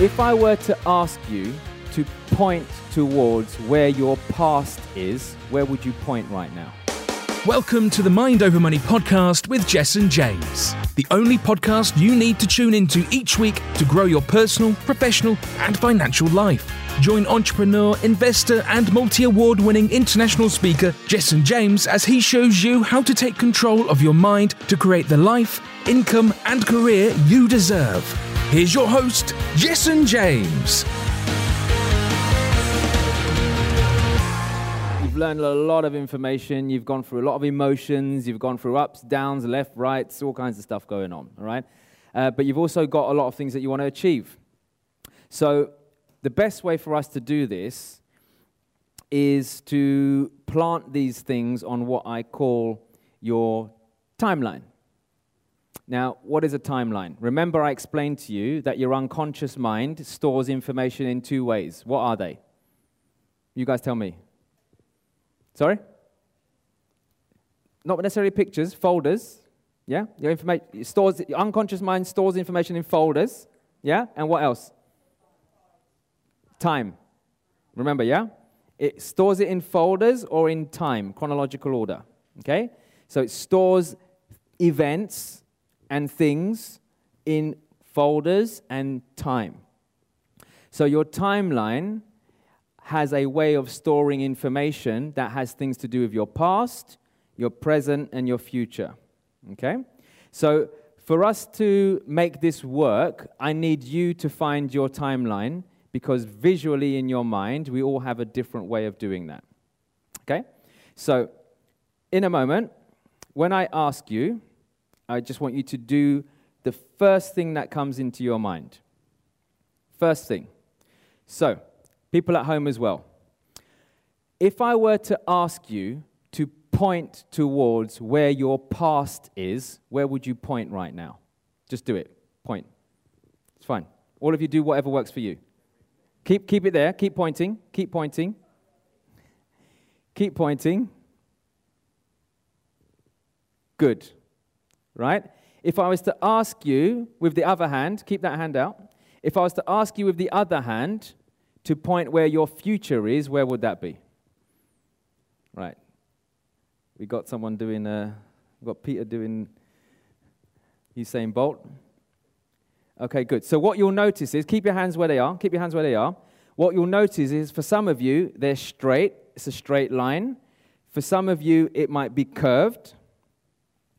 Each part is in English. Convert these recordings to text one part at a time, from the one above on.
If I were to ask you to point towards where your past is, where would you point right now? Welcome to the Mind Over Money Podcast with Jessen James, the only podcast you need to tune into each week to grow your personal, professional, and financial life. Join entrepreneur, investor, and multi-award-winning international speaker Jessen James as he shows you how to take control of your mind to create the life, income, and career you deserve. Here's your host, Jessen James. You've learned a lot of information. You've gone through a lot of emotions. You've gone through ups, downs, left, rights, all kinds of stuff going on, all right? But you've also got a lot of things that you want to achieve. So the best way for us to do this is to plant these things on what I call your timeline. Now, what is a timeline? Remember, I explained to you that your unconscious mind stores information in two ways. What are they? You guys tell me. Sorry? Not necessarily pictures, folders. Yeah? Your information stores. Your unconscious mind stores information in folders. Yeah? And what else? Time. Remember, yeah? It stores it in folders or in time, chronological order. Okay? So it stores events and things in folders and time. So your timeline has a way of storing information that has things to do with your past, your present, and your future. Okay? So for us to make this work, I need you to find your timeline, because visually in your mind, we all have a different way of doing that. Okay? So, in a moment, when I ask you, I just want you to do the first thing that comes into your mind. First thing. So, people at home as well. If I were to ask you to point towards where your past is, where would you point right now? Just do it. Point. It's fine. All of you do whatever works for you. Keep it there. Keep pointing. Keep pointing. Keep pointing. Good. Right? If I was to ask you with the other hand, keep that hand out. If I was to ask you with the other hand to point where your future is, where would that be? Right. We got someone doing, we got Peter doing Usain Bolt. Okay, good. So what you'll notice is, keep your hands where they are. Keep your hands where they are. What you'll notice is, for some of you, they're straight. It's a straight line. For some of you, it might be curved.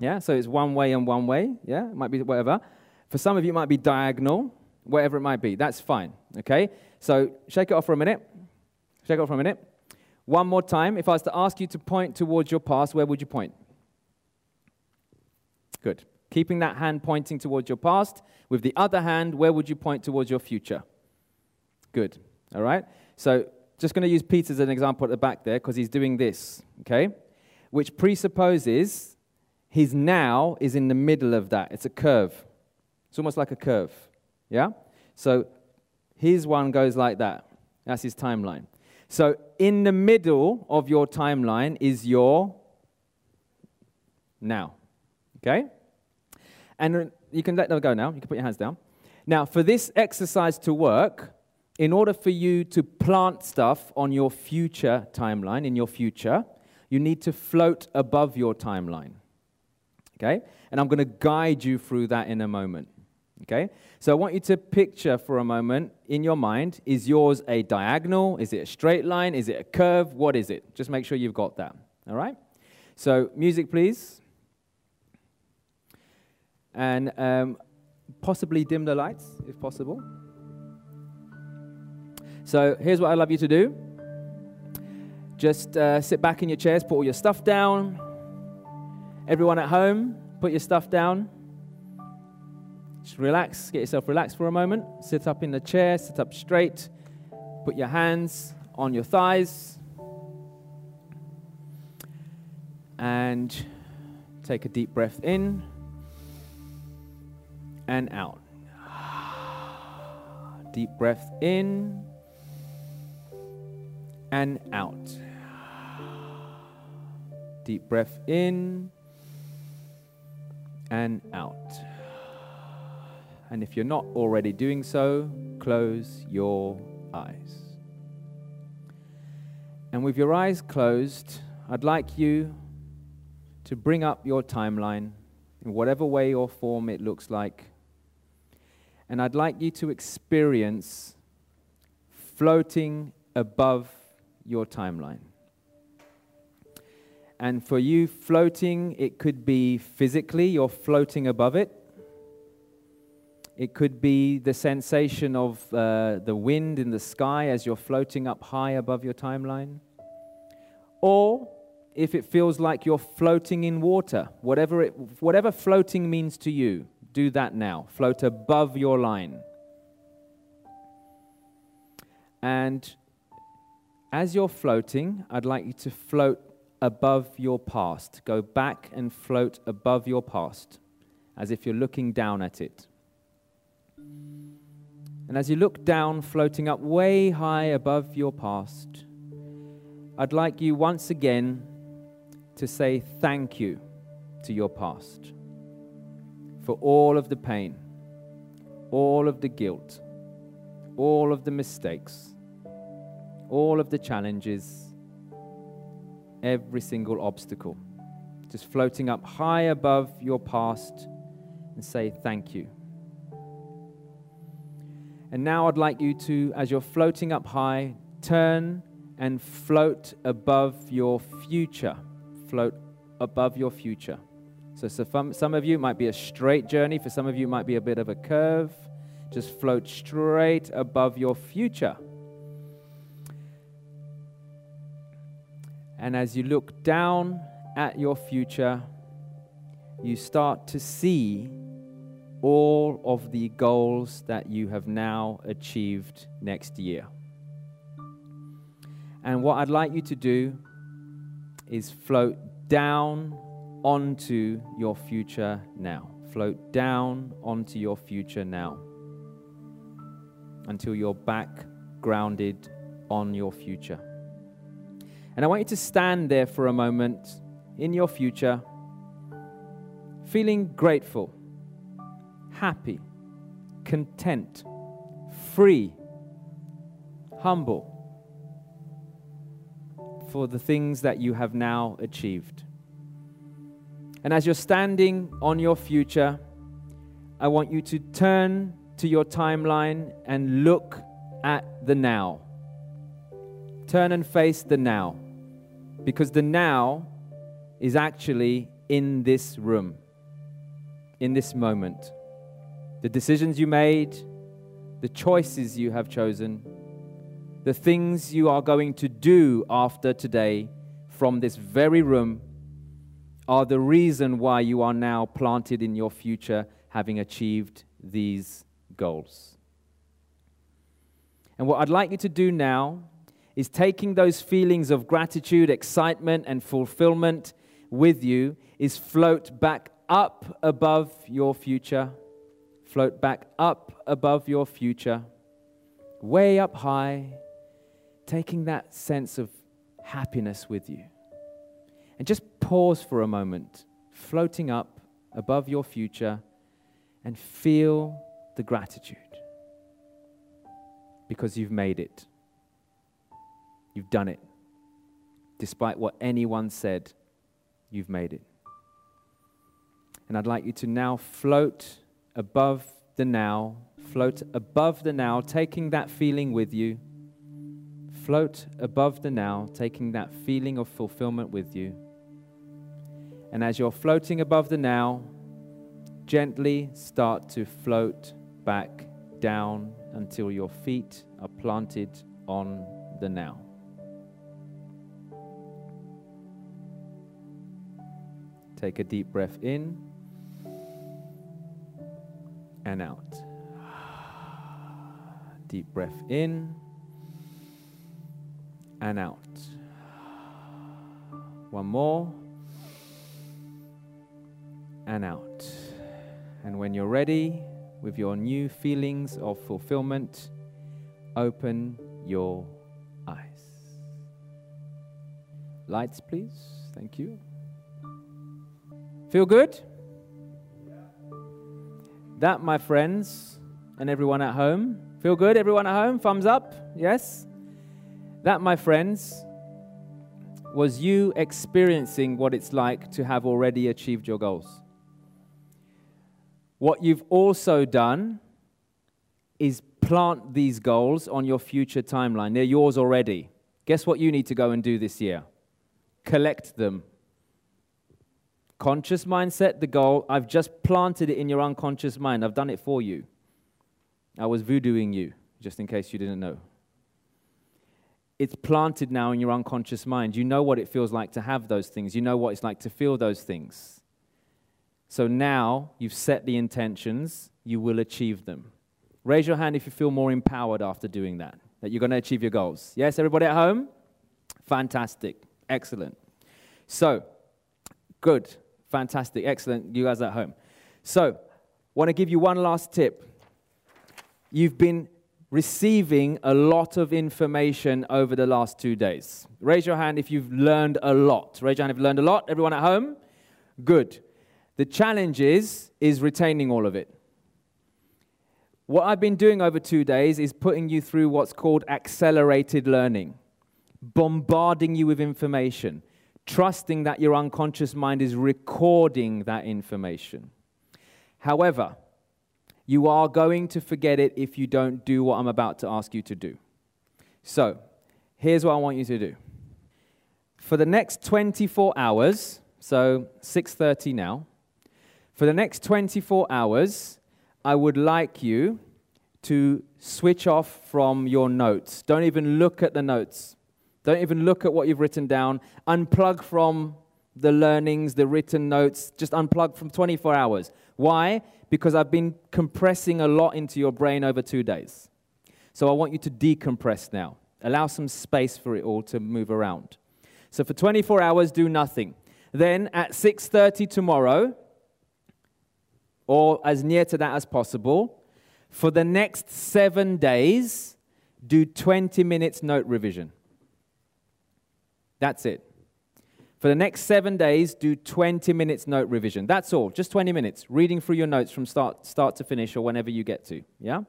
Yeah, so it's one way and one way. Yeah, it might be whatever. For some of you, it might be diagonal, whatever it might be. That's fine, okay? So shake it off for a minute. Shake it off for a minute. One more time. If I was to ask you to point towards your past, where would you point? Good. Keeping that hand pointing towards your past. With the other hand, where would you point towards your future? Good. All right? So just going to use Pete as an example at the back there, because he's doing this, okay? Which presupposes his now is in the middle of that. It's a curve. It's almost like a curve, yeah? So his one goes like that. That's his timeline. So in the middle of your timeline is your now, okay? And you can let them go now. You can put your hands down. Now, for this exercise to work, in order for you to plant stuff on your future timeline, in your future, you need to float above your timeline, okay? And I'm going to guide you through that in a moment, okay? So I want you to picture for a moment in your mind, is yours a diagonal? Is it a straight line? Is it a curve? What is it? Just make sure you've got that, all right? So music, please. And possibly dim the lights, if possible. So here's what I'd love you to do. Just sit back in your chairs, put all your stuff down. Everyone at home, put your stuff down. Just relax, get yourself relaxed for a moment. Sit up in the chair, sit up straight. Put your hands on your thighs. And take a deep breath in. And out. Deep breath in and out. Deep breath in and out. And if you're not already doing so, close your eyes. And with your eyes closed, I'd like you to bring up your timeline in whatever way or form it looks like. And I'd like you to experience floating above your timeline. And for you, floating, it could be physically, you're floating above it. It could be the sensation of the wind in the sky as you're floating up high above your timeline. Or if it feels like you're floating in water, whatever floating means to you, do that now. Float above your line. And as you're floating, I'd like you to float above your past. Go back and float above your past, as if you're looking down at it. And as you look down, floating up way high above your past, I'd like you once again to say thank you to your past for all of the pain, all of the guilt, all of the mistakes, all of the challenges, every single obstacle. Just floating up high above your past and say thank you. And now I'd like you to, as you're floating up high, turn and float above your future. Float above your future. So some of you it might be a straight journey. For some of you, it might be a bit of a curve. Just float straight above your future. And as you look down at your future, you start to see all of the goals that you have now achieved next year. And what I'd like you to do is float down onto your future now. Float down onto your future now until you're back grounded on your future. And I want you to stand there for a moment in your future, feeling grateful, happy, content, free, humble for the things that you have now achieved. And as you're standing on your future, I want you to turn to your timeline and look at the now. Turn and face the now, because the now is actually in this room, in this moment. The decisions you made, the choices you have chosen, the things you are going to do after today from this very room are the reason why you are now planted in your future, having achieved these goals. And what I'd like you to do now is taking those feelings of gratitude, excitement, and fulfillment with you, is float back up above your future. Float back up above your future, way up high, taking that sense of happiness with you. And just pause for a moment, floating up above your future, and feel the gratitude, because you've made it. You've done it. Despite what anyone said, you've made it. And I'd like you to now float above the now, float above the now, taking that feeling with you. Float above the now, taking that feeling of fulfillment with you. And as you're floating above the now, gently start to float back down until your feet are planted on the now. Take a deep breath in and out. Deep breath in and out. One more. And out. And when you're ready, with your new feelings of fulfillment, open your eyes. Lights, please. Thank you. Feel good? That, my friends, and everyone at home, feel good? Everyone at home, thumbs up? Yes? That, my friends, was you experiencing what it's like to have already achieved your goals. What you've also done is plant these goals on your future timeline. They're yours already. Guess what you need to go and do this year? Collect them. Conscious mindset, the goal. I've just planted it in your unconscious mind. I've done it for you. I was voodooing you, just in case you didn't know. It's planted now in your unconscious mind. You know what it feels like to have those things. You know what it's like to feel those things. So now you've set the intentions, you will achieve them. Raise your hand if you feel more empowered after doing that, that you're going to achieve your goals. Yes, everybody at home? Fantastic. Excellent. So, good. Fantastic. Excellent. You guys at home. So, want to give you one last tip. You've been receiving a lot of information over the last 2 days. Raise your hand if you've learned a lot. Raise your hand if you've learned a lot. Everyone at home? Good. The challenge is retaining all of it. What I've been doing over 2 days is putting you through what's called accelerated learning, bombarding you with information, trusting that your unconscious mind is recording that information. However, you are going to forget it if you don't do what I'm about to ask you to do. So, here's what I want you to do. For the next 24 hours, so 6:30 now, for the next 24 hours, I would like you to switch off from your notes. Don't even look at the notes. Don't even look at what you've written down. Unplug from the learnings, the written notes. Just unplug from 24 hours. Why? Because I've been compressing a lot into your brain over 2 days. So I want you to decompress now. Allow some space for it all to move around. So for 24 hours, do nothing. Then at 6:30 tomorrow, or as near to that as possible, for the next 7 days, do 20 minutes note revision. That's it. For the next 7 days, do 20 minutes note revision. That's all, just 20 minutes, reading through your notes from start to finish or whenever you get to, yeah?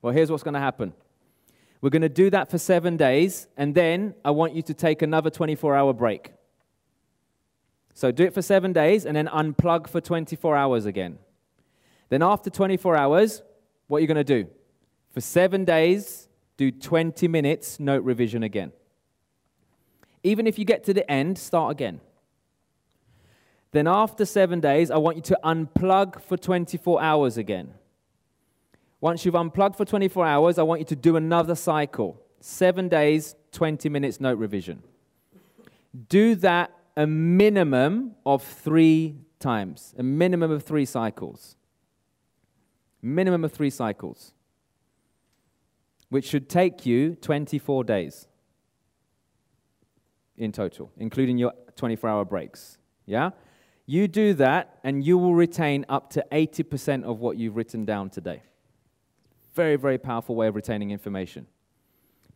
Well, here's what's going to happen. We're going to do that for 7 days, and then I want you to take another 24-hour break. So do it for 7 days, and then unplug for 24 hours again. Then after 24 hours, what are you going to do? For 7 days, do 20 minutes note revision again. Even if you get to the end, start again. Then after 7 days, I want you to unplug for 24 hours again. Once you've unplugged for 24 hours, I want you to do another cycle. 7 days, 20 minutes note revision. Do that a minimum of 3 times. A minimum of 3 cycles. Minimum of 3 cycles. Which should take you 24 days. In total, including your 24-hour breaks, yeah? You do that, and you will retain up to 80% of what you've written down today. Very, very powerful way of retaining information.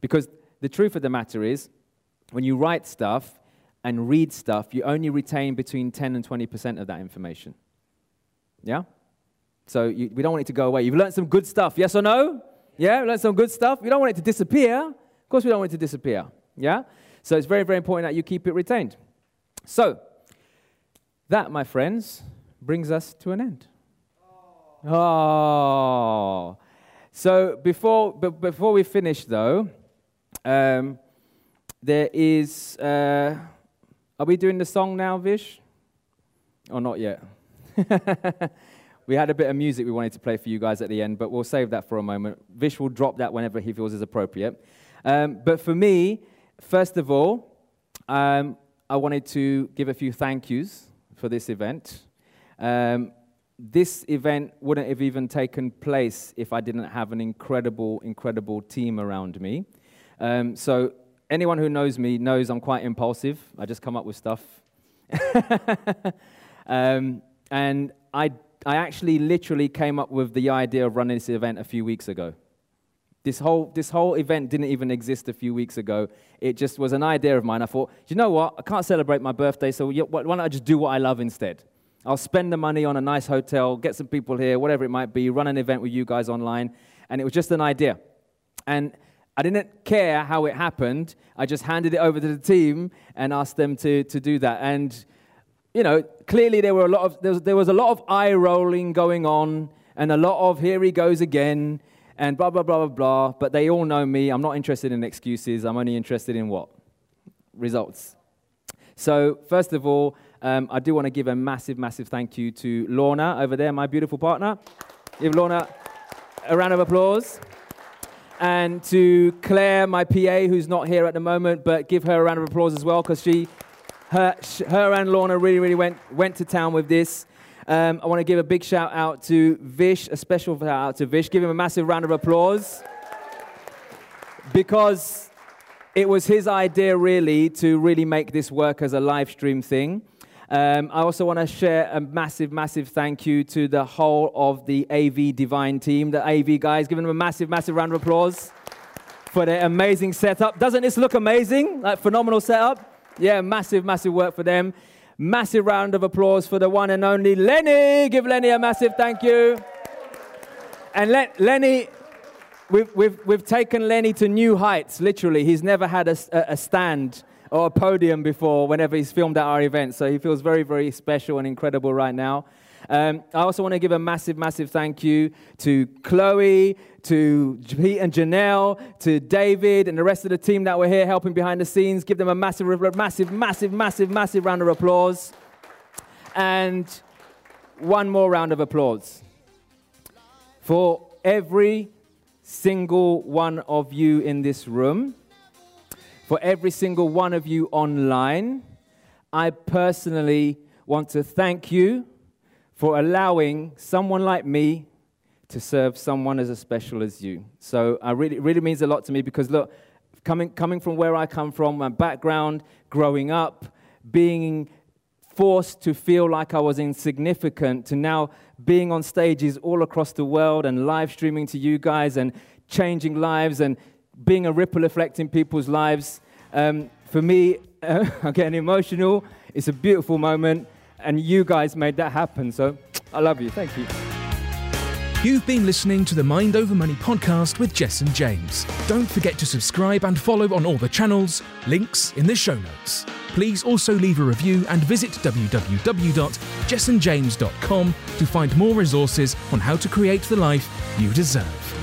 Because the truth of the matter is, when you write stuff and read stuff, you only retain between 10 and 20% of that information, yeah? So we don't want it to go away. You've learned some good stuff, yes or no? Yeah, learned some good stuff. We don't want it to disappear. Of course we don't want it to disappear, yeah? So it's very, very important that you keep it retained. So that, my friends, brings us to an end. Oh. So before we finish, though, there is... are we doing the song now, Vish? Or not yet? We had a bit of music we wanted to play for you guys at the end, but we'll save that for a moment. Vish will drop that whenever he feels is appropriate. But for me... First of all, I wanted to give a few thank yous for this event. This event wouldn't have even taken place if I didn't have an incredible, incredible team around me. So anyone who knows me knows I'm quite impulsive. I just come up with stuff. And I actually literally came up with the idea of running this event a few weeks ago. This whole event didn't even exist a few weeks ago. It just was an idea of mine. I thought, you know what? I can't celebrate my birthday, so why don't I just do what I love instead? I'll spend the money on a nice hotel, get some people here, whatever it might be, run an event with you guys online. And it was just an idea. And I didn't care how it happened. I just handed it over to the team and asked them to do that. And, you know, clearly there was a lot of eye-rolling going on and a lot of here he goes again and blah, blah, blah, blah, blah. But they all know me. I'm not interested in excuses. I'm only interested in what? Results. So first of all, I do want to give a massive, massive thank you to Lorna over there, my beautiful partner. Give Lorna a round of applause. And to Claire, my PA, who's not here at the moment, but give her a round of applause as well, because her and Lorna really went to town with this. I want to give a big shout out to Vish, a special shout out to Vish. Give him a massive round of applause, because it was his idea, really, to really make this work as a live stream thing. I also want to share a massive, massive thank you to the whole of the AV Divine team, the AV guys. Giving them a massive, massive round of applause for their amazing setup. Doesn't this look amazing? Like, phenomenal setup? Yeah, massive, massive work for them. Massive round of applause for the one and only Lenny. Give Lenny a massive thank you. And Lenny, we've taken Lenny to new heights, literally. He's never had a stand or a podium before whenever he's filmed at our event. So he feels very, very special and incredible right now. I also want to give a massive, massive thank you to Chloe, to Pete and Janelle, to David and the rest of the team that were here helping behind the scenes. Give them a massive, massive, massive, massive, massive round of applause. And one more round of applause for every single one of you in this room. For every single one of you online, I personally want to thank you for allowing someone like me to serve someone as special as you. So it really means a lot to me, because look, coming from where I come from, my background, growing up, being forced to feel like I was insignificant, to now being on stages all across the world and live streaming to you guys and changing lives and being a ripple effect in people's lives. For me, I'm getting emotional. It's a beautiful moment, and you guys made that happen. So I love you. Thank you. You've been listening to the Mind Over Money podcast with Jessen James. Don't forget to subscribe and follow on all the channels, links in the show notes. Please also leave a review and visit www.jessenjames.com to find more resources on how to create the life you deserve.